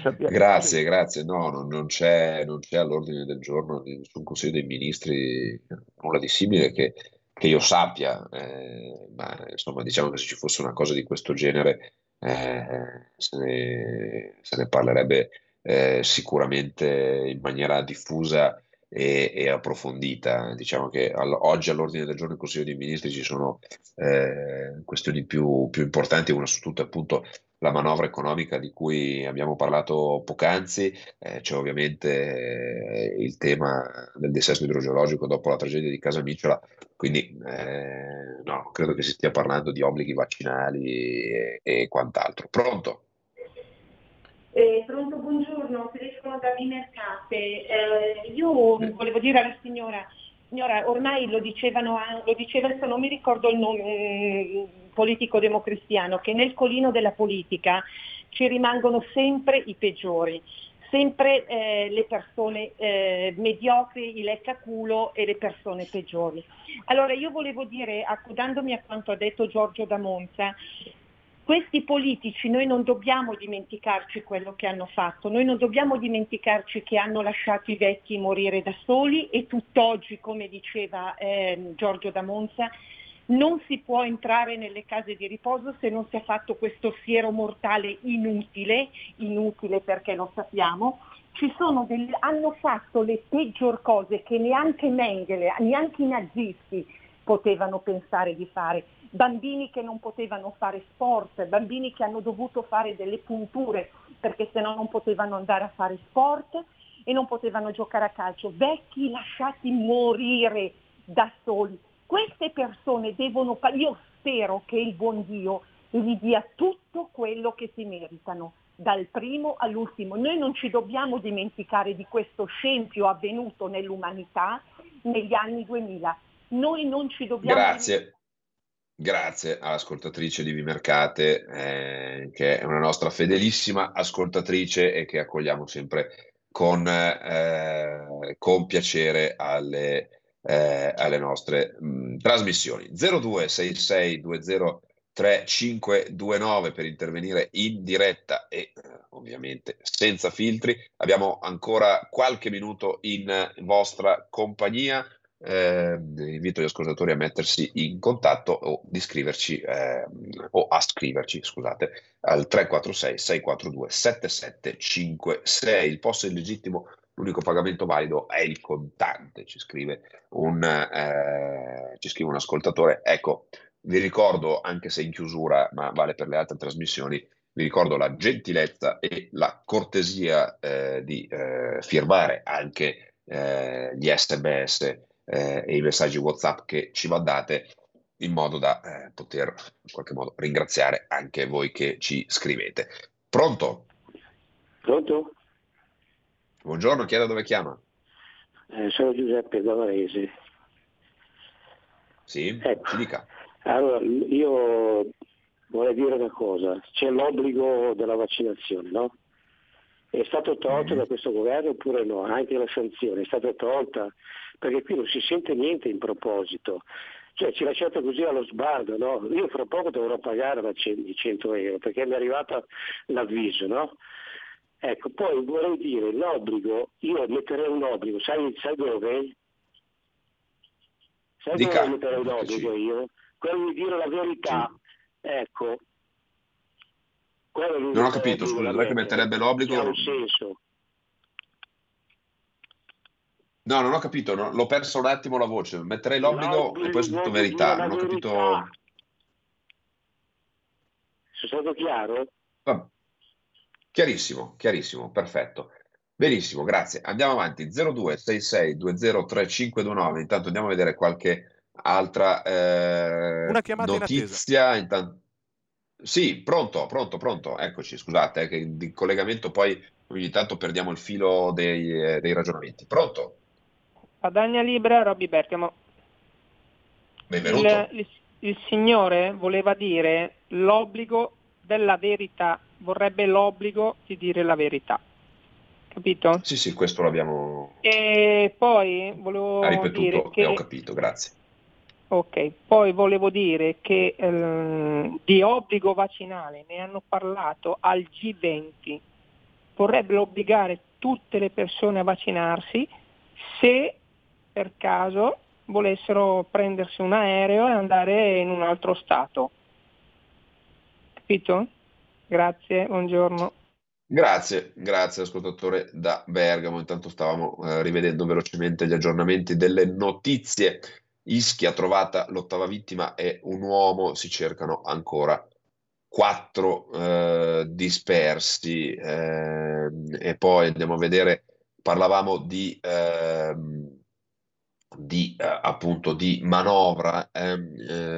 Sappia... Grazie, grazie. No, non, non, c'è, non c'è all'ordine del giorno di nessun Consiglio dei Ministri nulla di simile che... che io sappia, eh, ma insomma diciamo che se ci fosse una cosa di questo genere eh, se, ne, se ne parlerebbe eh, sicuramente in maniera diffusa e, e approfondita. Diciamo che all- oggi all'ordine del giorno del Consiglio dei Ministri ci sono eh, questioni più, più importanti, una su tutte appunto la manovra economica di cui abbiamo parlato poc'anzi, eh, c'è ovviamente eh, il tema del dissesto idrogeologico dopo la tragedia di Casamicciola, quindi eh, no, credo che si stia parlando di obblighi vaccinali e, e quant'altro. Pronto? Eh, pronto, buongiorno, telefono da Vimercate. Eh, io eh. volevo dire alla signora, signora ormai lo dicevano, lo diceva, adesso non mi ricordo il nome, politico democristiano, che nel colino della politica ci rimangono sempre i peggiori, sempre eh, le persone eh, mediocri, i leccaculo e le persone peggiori. Allora io volevo dire, accodandomi a quanto ha detto Giorgio da Monza, questi politici noi non dobbiamo dimenticarci quello che hanno fatto, noi non dobbiamo dimenticarci che hanno lasciato i vecchi morire da soli e tutt'oggi, come diceva eh, Giorgio da Monza, non si può entrare nelle case di riposo se non si è fatto questo siero mortale inutile, inutile perché lo sappiamo. Ci sono delle, hanno fatto le peggior cose che neanche Mengele, neanche i nazisti potevano pensare di fare. Bambini che non potevano fare sport, bambini che hanno dovuto fare delle punture perché sennò non potevano andare a fare sport e non potevano giocare a calcio, vecchi lasciati morire da soli. Queste persone devono, io spero che il buon Dio gli dia tutto quello che si meritano, dal primo all'ultimo. Noi non ci dobbiamo dimenticare di questo scempio avvenuto nell'umanità negli anni duemila. Noi non ci dobbiamo Grazie. Grazie all'ascoltatrice di Vimercate, eh, che è una nostra fedelissima ascoltatrice e che accogliamo sempre con, eh, con piacere alle, eh, alle nostre mh, trasmissioni. zero due sei sei due zero tre cinque due nove per intervenire in diretta e eh, ovviamente senza filtri. Abbiamo ancora qualche minuto in vostra compagnia. Eh, invito gli ascoltatori a mettersi in contatto o di scriverci eh, o a scriverci, scusate, al tre quattro sei sei quattro due sette sette cinque sei. Il posto è illegittimo, l'unico pagamento valido è il contante, ci scrive un eh, ci scrive un ascoltatore. Ecco, vi ricordo, anche se in chiusura ma vale per le altre trasmissioni, vi ricordo la gentilezza e la cortesia eh, di eh, firmare anche eh, gli esse emme esse Eh, e i messaggi WhatsApp che ci mandate, in modo da eh, poter in qualche modo ringraziare anche voi che ci scrivete. Pronto? Pronto? Buongiorno, chi è, da dove chiama? Eh, sono Giuseppe da Varese. Sì, ecco. Ci dica. Allora, io vorrei dire una cosa, c'è l'obbligo della vaccinazione, no? È stato tolto da questo governo oppure no? Anche la sanzione è stata tolta, perché qui non si sente niente in proposito, cioè ci lasciate così allo sbardo, no? Io fra poco dovrò pagare i cento euro perché mi è arrivato l'avviso, no? Ecco, poi vorrei dire l'obbligo, io metterei un obbligo, sai, sai dove? Sai Dica. dove metterei l'obbligo io? Quello di dire la verità, ecco. Non ho capito, scusa, lei che metterebbe l'obbligo? Un senso. No, non ho capito, no, l'ho perso un attimo la voce. Metterei l'obbligo no, e poi ho sentito verità, non ho capito. Verità. Sono stato chiaro? Ah. Chiarissimo, chiarissimo, perfetto. Benissimo, grazie. Andiamo avanti, zero due sei sei due zero tre cinque due nove. Intanto andiamo a vedere qualche altra eh, Una chiamata notizia. In Intanto... Sì, pronto, pronto, pronto. Eccoci, scusate, eh, che di collegamento poi ogni tanto perdiamo il filo dei, eh, dei ragionamenti. Pronto? Padania Libera, Robby Bergamo. Benvenuto. Il, il, il signore voleva dire l'obbligo della verità, vorrebbe l'obbligo di dire la verità. Capito? Sì, sì, questo l'abbiamo... E poi volevo ha ripetuto, dire che... ho capito, grazie. Ok, poi volevo dire che ehm, di obbligo vaccinale ne hanno parlato al G venti. Vorrebbero obbligare tutte le persone a vaccinarsi se per caso volessero prendersi un aereo e andare in un altro stato. Capito? Grazie, buongiorno. Grazie, grazie ascoltatore da Bergamo. Intanto stavamo eh, rivedendo velocemente gli aggiornamenti delle notizie. Ischia trovata l'ottava vittima e un uomo, si cercano ancora quattro eh, dispersi. Eh, e poi andiamo a vedere, parlavamo di, eh, di eh, appunto di manovra, eh,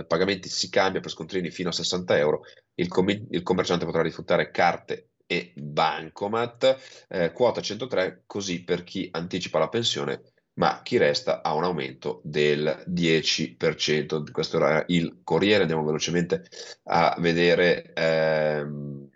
eh, pagamenti si cambia per scontrini fino a sessanta euro, il, com- il commerciante potrà rifiutare carte e bancomat, eh, quota centotré, così per chi anticipa la pensione, ma chi resta ha un aumento del dieci per cento. Questo era il Corriere. Andiamo velocemente a vedere, ehm,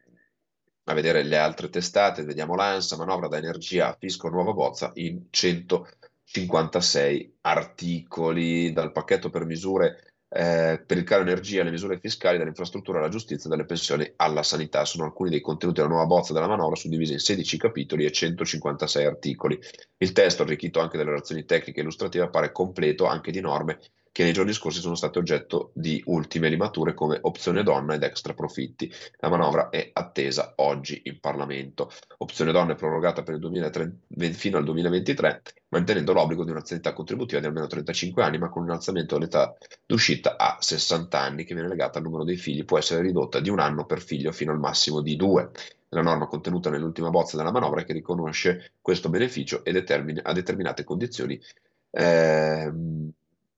a vedere le altre testate. Vediamo l'Ansa, manovra da energia, fisco, nuova bozza in centocinquantasei articoli, dal pacchetto per misure... Eh, per il caro energia, le misure fiscali, dall'infrastruttura alla giustizia, dalle pensioni alla sanità, sono alcuni dei contenuti della nuova bozza della manovra, suddivisa in sedici capitoli e centocinquantasei articoli. Il testo, arricchito anche dalle relazioni tecniche e illustrative, appare completo anche di norme che nei giorni scorsi sono state oggetto di ultime limature come opzione donna ed extra profitti. La manovra è attesa oggi in Parlamento. Opzione donna è prorogata per il duemilatrenta, fino al duemilaventitré, mantenendo l'obbligo di un'anzianità contributiva di almeno trentacinque anni, ma con un innalzamento dell'età d'uscita a sessanta anni, che viene legata al numero dei figli, può essere ridotta di un anno per figlio fino al massimo di due. La norma contenuta nell'ultima bozza della manovra è che riconosce questo beneficio e determina, a determinate condizioni, eh,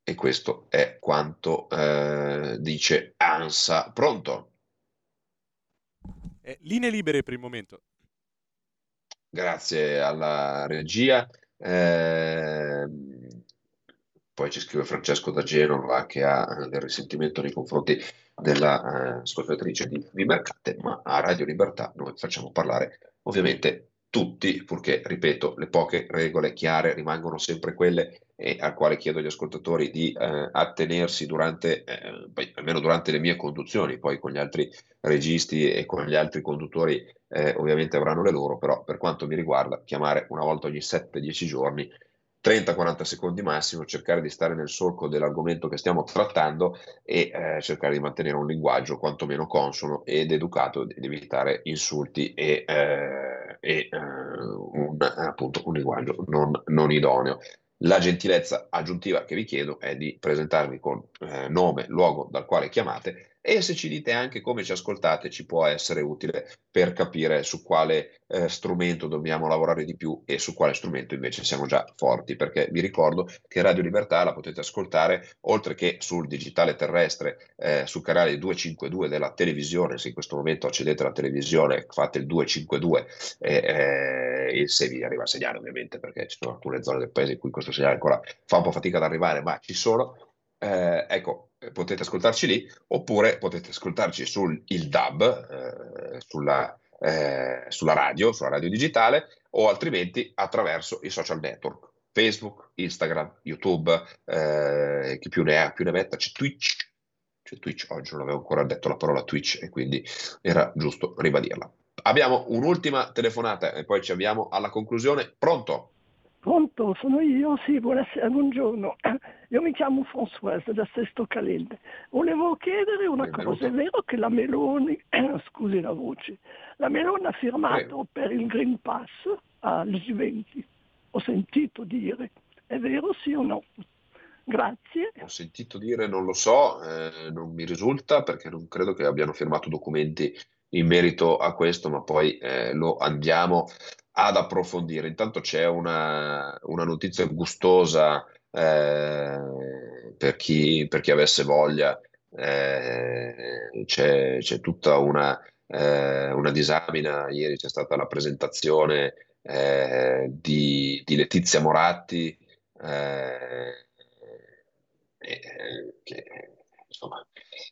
e questo è quanto eh, dice ANSA. Pronto? Eh, linee libere per il momento. Grazie alla regia. Eh, Poi ci scrive Francesco da Genova, che ha del risentimento nei confronti della eh, ascoltatrice di, di Mercate, ma a Radio Libertà noi facciamo parlare ovviamente tutti, purché, ripeto, le poche regole chiare rimangono sempre quelle, e a quale chiedo agli ascoltatori di eh, attenersi durante, eh, poi, almeno durante le mie conduzioni. Poi con gli altri registi e con gli altri conduttori eh, ovviamente avranno le loro, però per quanto mi riguarda chiamare una volta ogni sette dieci giorni, trenta quaranta secondi massimo, cercare di stare nel solco dell'argomento che stiamo trattando e eh, cercare di mantenere un linguaggio quantomeno consono ed educato, ed evitare insulti e, eh, e eh, un, appunto un linguaggio non, non idoneo. La gentilezza aggiuntiva che vi chiedo è di presentarvi con eh, nome, luogo dal quale chiamate, e se ci dite anche come ci ascoltate, ci può essere utile per capire su quale eh, strumento dobbiamo lavorare di più e su quale strumento invece siamo già forti, perché vi ricordo che Radio Libertà la potete ascoltare oltre che sul digitale terrestre, eh, sul canale duecentocinquantadue della televisione. Se in questo momento accedete alla televisione, fate il duecentocinquantadue e, e se vi arriva il segnale, ovviamente, perché ci sono alcune zone del paese in cui questo segnale ancora fa un po' fatica ad arrivare, ma ci sono. Eh, ecco, potete ascoltarci lì, oppure potete ascoltarci sul il D A B, eh, sulla, eh, sulla radio, sulla radio digitale, o altrimenti attraverso i social network, Facebook, Instagram, YouTube, eh, chi più ne ha più ne metta. C'è Twitch, c'è Twitch, oggi non avevo ancora detto la parola Twitch e quindi era giusto ribadirla. Abbiamo un'ultima telefonata e poi ci avviamo alla conclusione. Pronto? Pronto, sono io, sì, buonasera, buongiorno. Io mi chiamo Françoise da Sesto Calende. Volevo chiedere una Benvenuto. cosa, è vero che la Meloni, scusi la voce, la Meloni ha firmato eh. per il Green Pass al G venti, ho sentito dire, è vero sì o no? Grazie. Ho sentito dire, non lo so, eh, non mi risulta, perché non credo che abbiano firmato documenti in merito a questo, ma poi eh, lo andiamo ad approfondire. Intanto c'è una, una notizia gustosa eh, per, chi, per chi avesse voglia. Eh, c'è, c'è tutta una, eh, una disamina. Ieri c'è stata la presentazione eh, di, di Letizia Moratti, eh, eh, che insomma,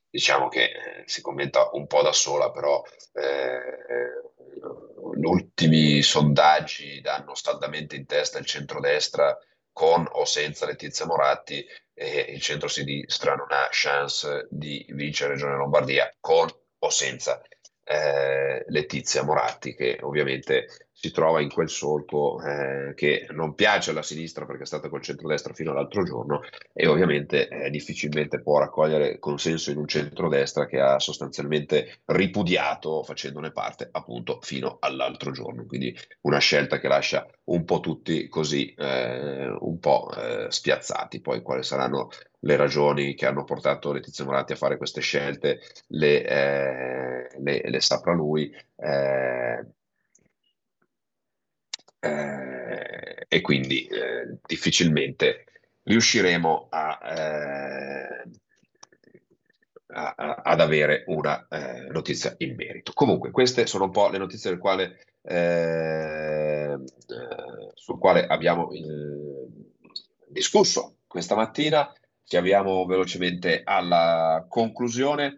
diciamo che si commenta un po' da sola, però eh, gli ultimi sondaggi danno saldamente in testa il centrodestra con o senza Letizia Moratti, e il centro-sinistra non ha chance di vincere la Regione Lombardia con o senza eh, Letizia Moratti, che ovviamente si trova in quel solco eh, che non piace alla sinistra perché è stata col centrodestra fino all'altro giorno, e ovviamente eh, difficilmente può raccogliere consenso in un centrodestra che ha sostanzialmente ripudiato, facendone parte appunto fino all'altro giorno. Quindi una scelta che lascia un po' tutti così eh, un po' eh, spiazzati. Poi quali saranno le ragioni che hanno portato Letizia Moratti a fare queste scelte le, eh, le, le saprà lui, eh, Eh, e quindi eh, difficilmente riusciremo a, eh, a, a, ad avere una eh, notizia in merito. Comunque queste sono un po' le notizie del quale, eh, sul quale abbiamo eh, discusso questa mattina. Ci avviamo velocemente alla conclusione.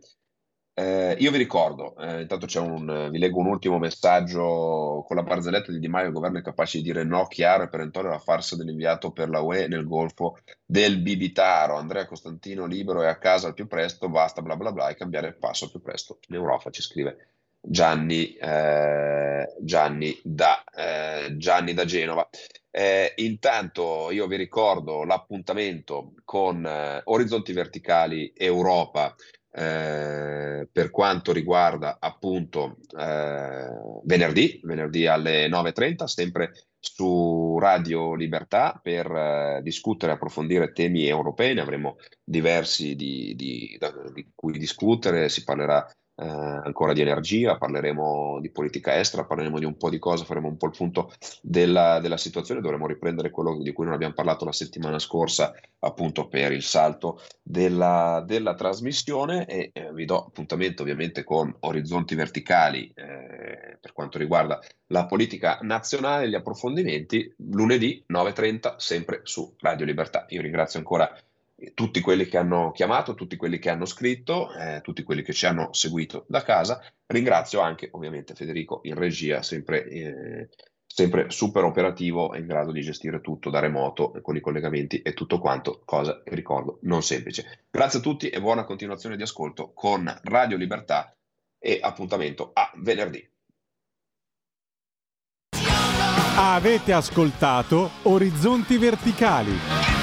Eh, io vi ricordo, eh, intanto c'è un, vi leggo un ultimo messaggio con la barzelletta di Di Maio: il governo è capace di dire no chiaro e perentorio alla farsa dell'inviato per la U E nel golfo del Bibitaro. Andrea Costantino Libero è a casa al più presto, basta bla bla bla e cambiare il passo al più presto in Europa, ci scrive Gianni, eh, Gianni, da, eh, Gianni da Genova. Eh, intanto io vi ricordo l'appuntamento con eh, Orizzonti Verticali Europa. Eh, per quanto riguarda appunto eh, venerdì, venerdì alle nove e trenta, sempre su Radio Libertà, per eh, discutere e approfondire temi europei. Ne avremo diversi di, di, di cui discutere. Si parlerà eh, ancora di energia, parleremo di politica estera, parleremo di un po' di cose, faremo un po' il punto della, della situazione. Dovremo riprendere quello di cui non abbiamo parlato la settimana scorsa, appunto per il salto della, della trasmissione, e eh, vi do appuntamento ovviamente con Orizzonti Verticali eh, per quanto riguarda la politica nazionale e gli approfondimenti lunedì nove e trenta, sempre su Radio Libertà. Io ringrazio ancora tutti quelli che hanno chiamato, tutti quelli che hanno scritto, eh, tutti quelli che ci hanno seguito da casa. Ringrazio anche ovviamente Federico in regia, sempre eh, sempre super operativo e in grado di gestire tutto da remoto con i collegamenti e tutto quanto, cosa che ricordo non semplice. Grazie a tutti e buona continuazione di ascolto con Radio Libertà, e appuntamento a venerdì. Avete ascoltato Orizzonti Verticali.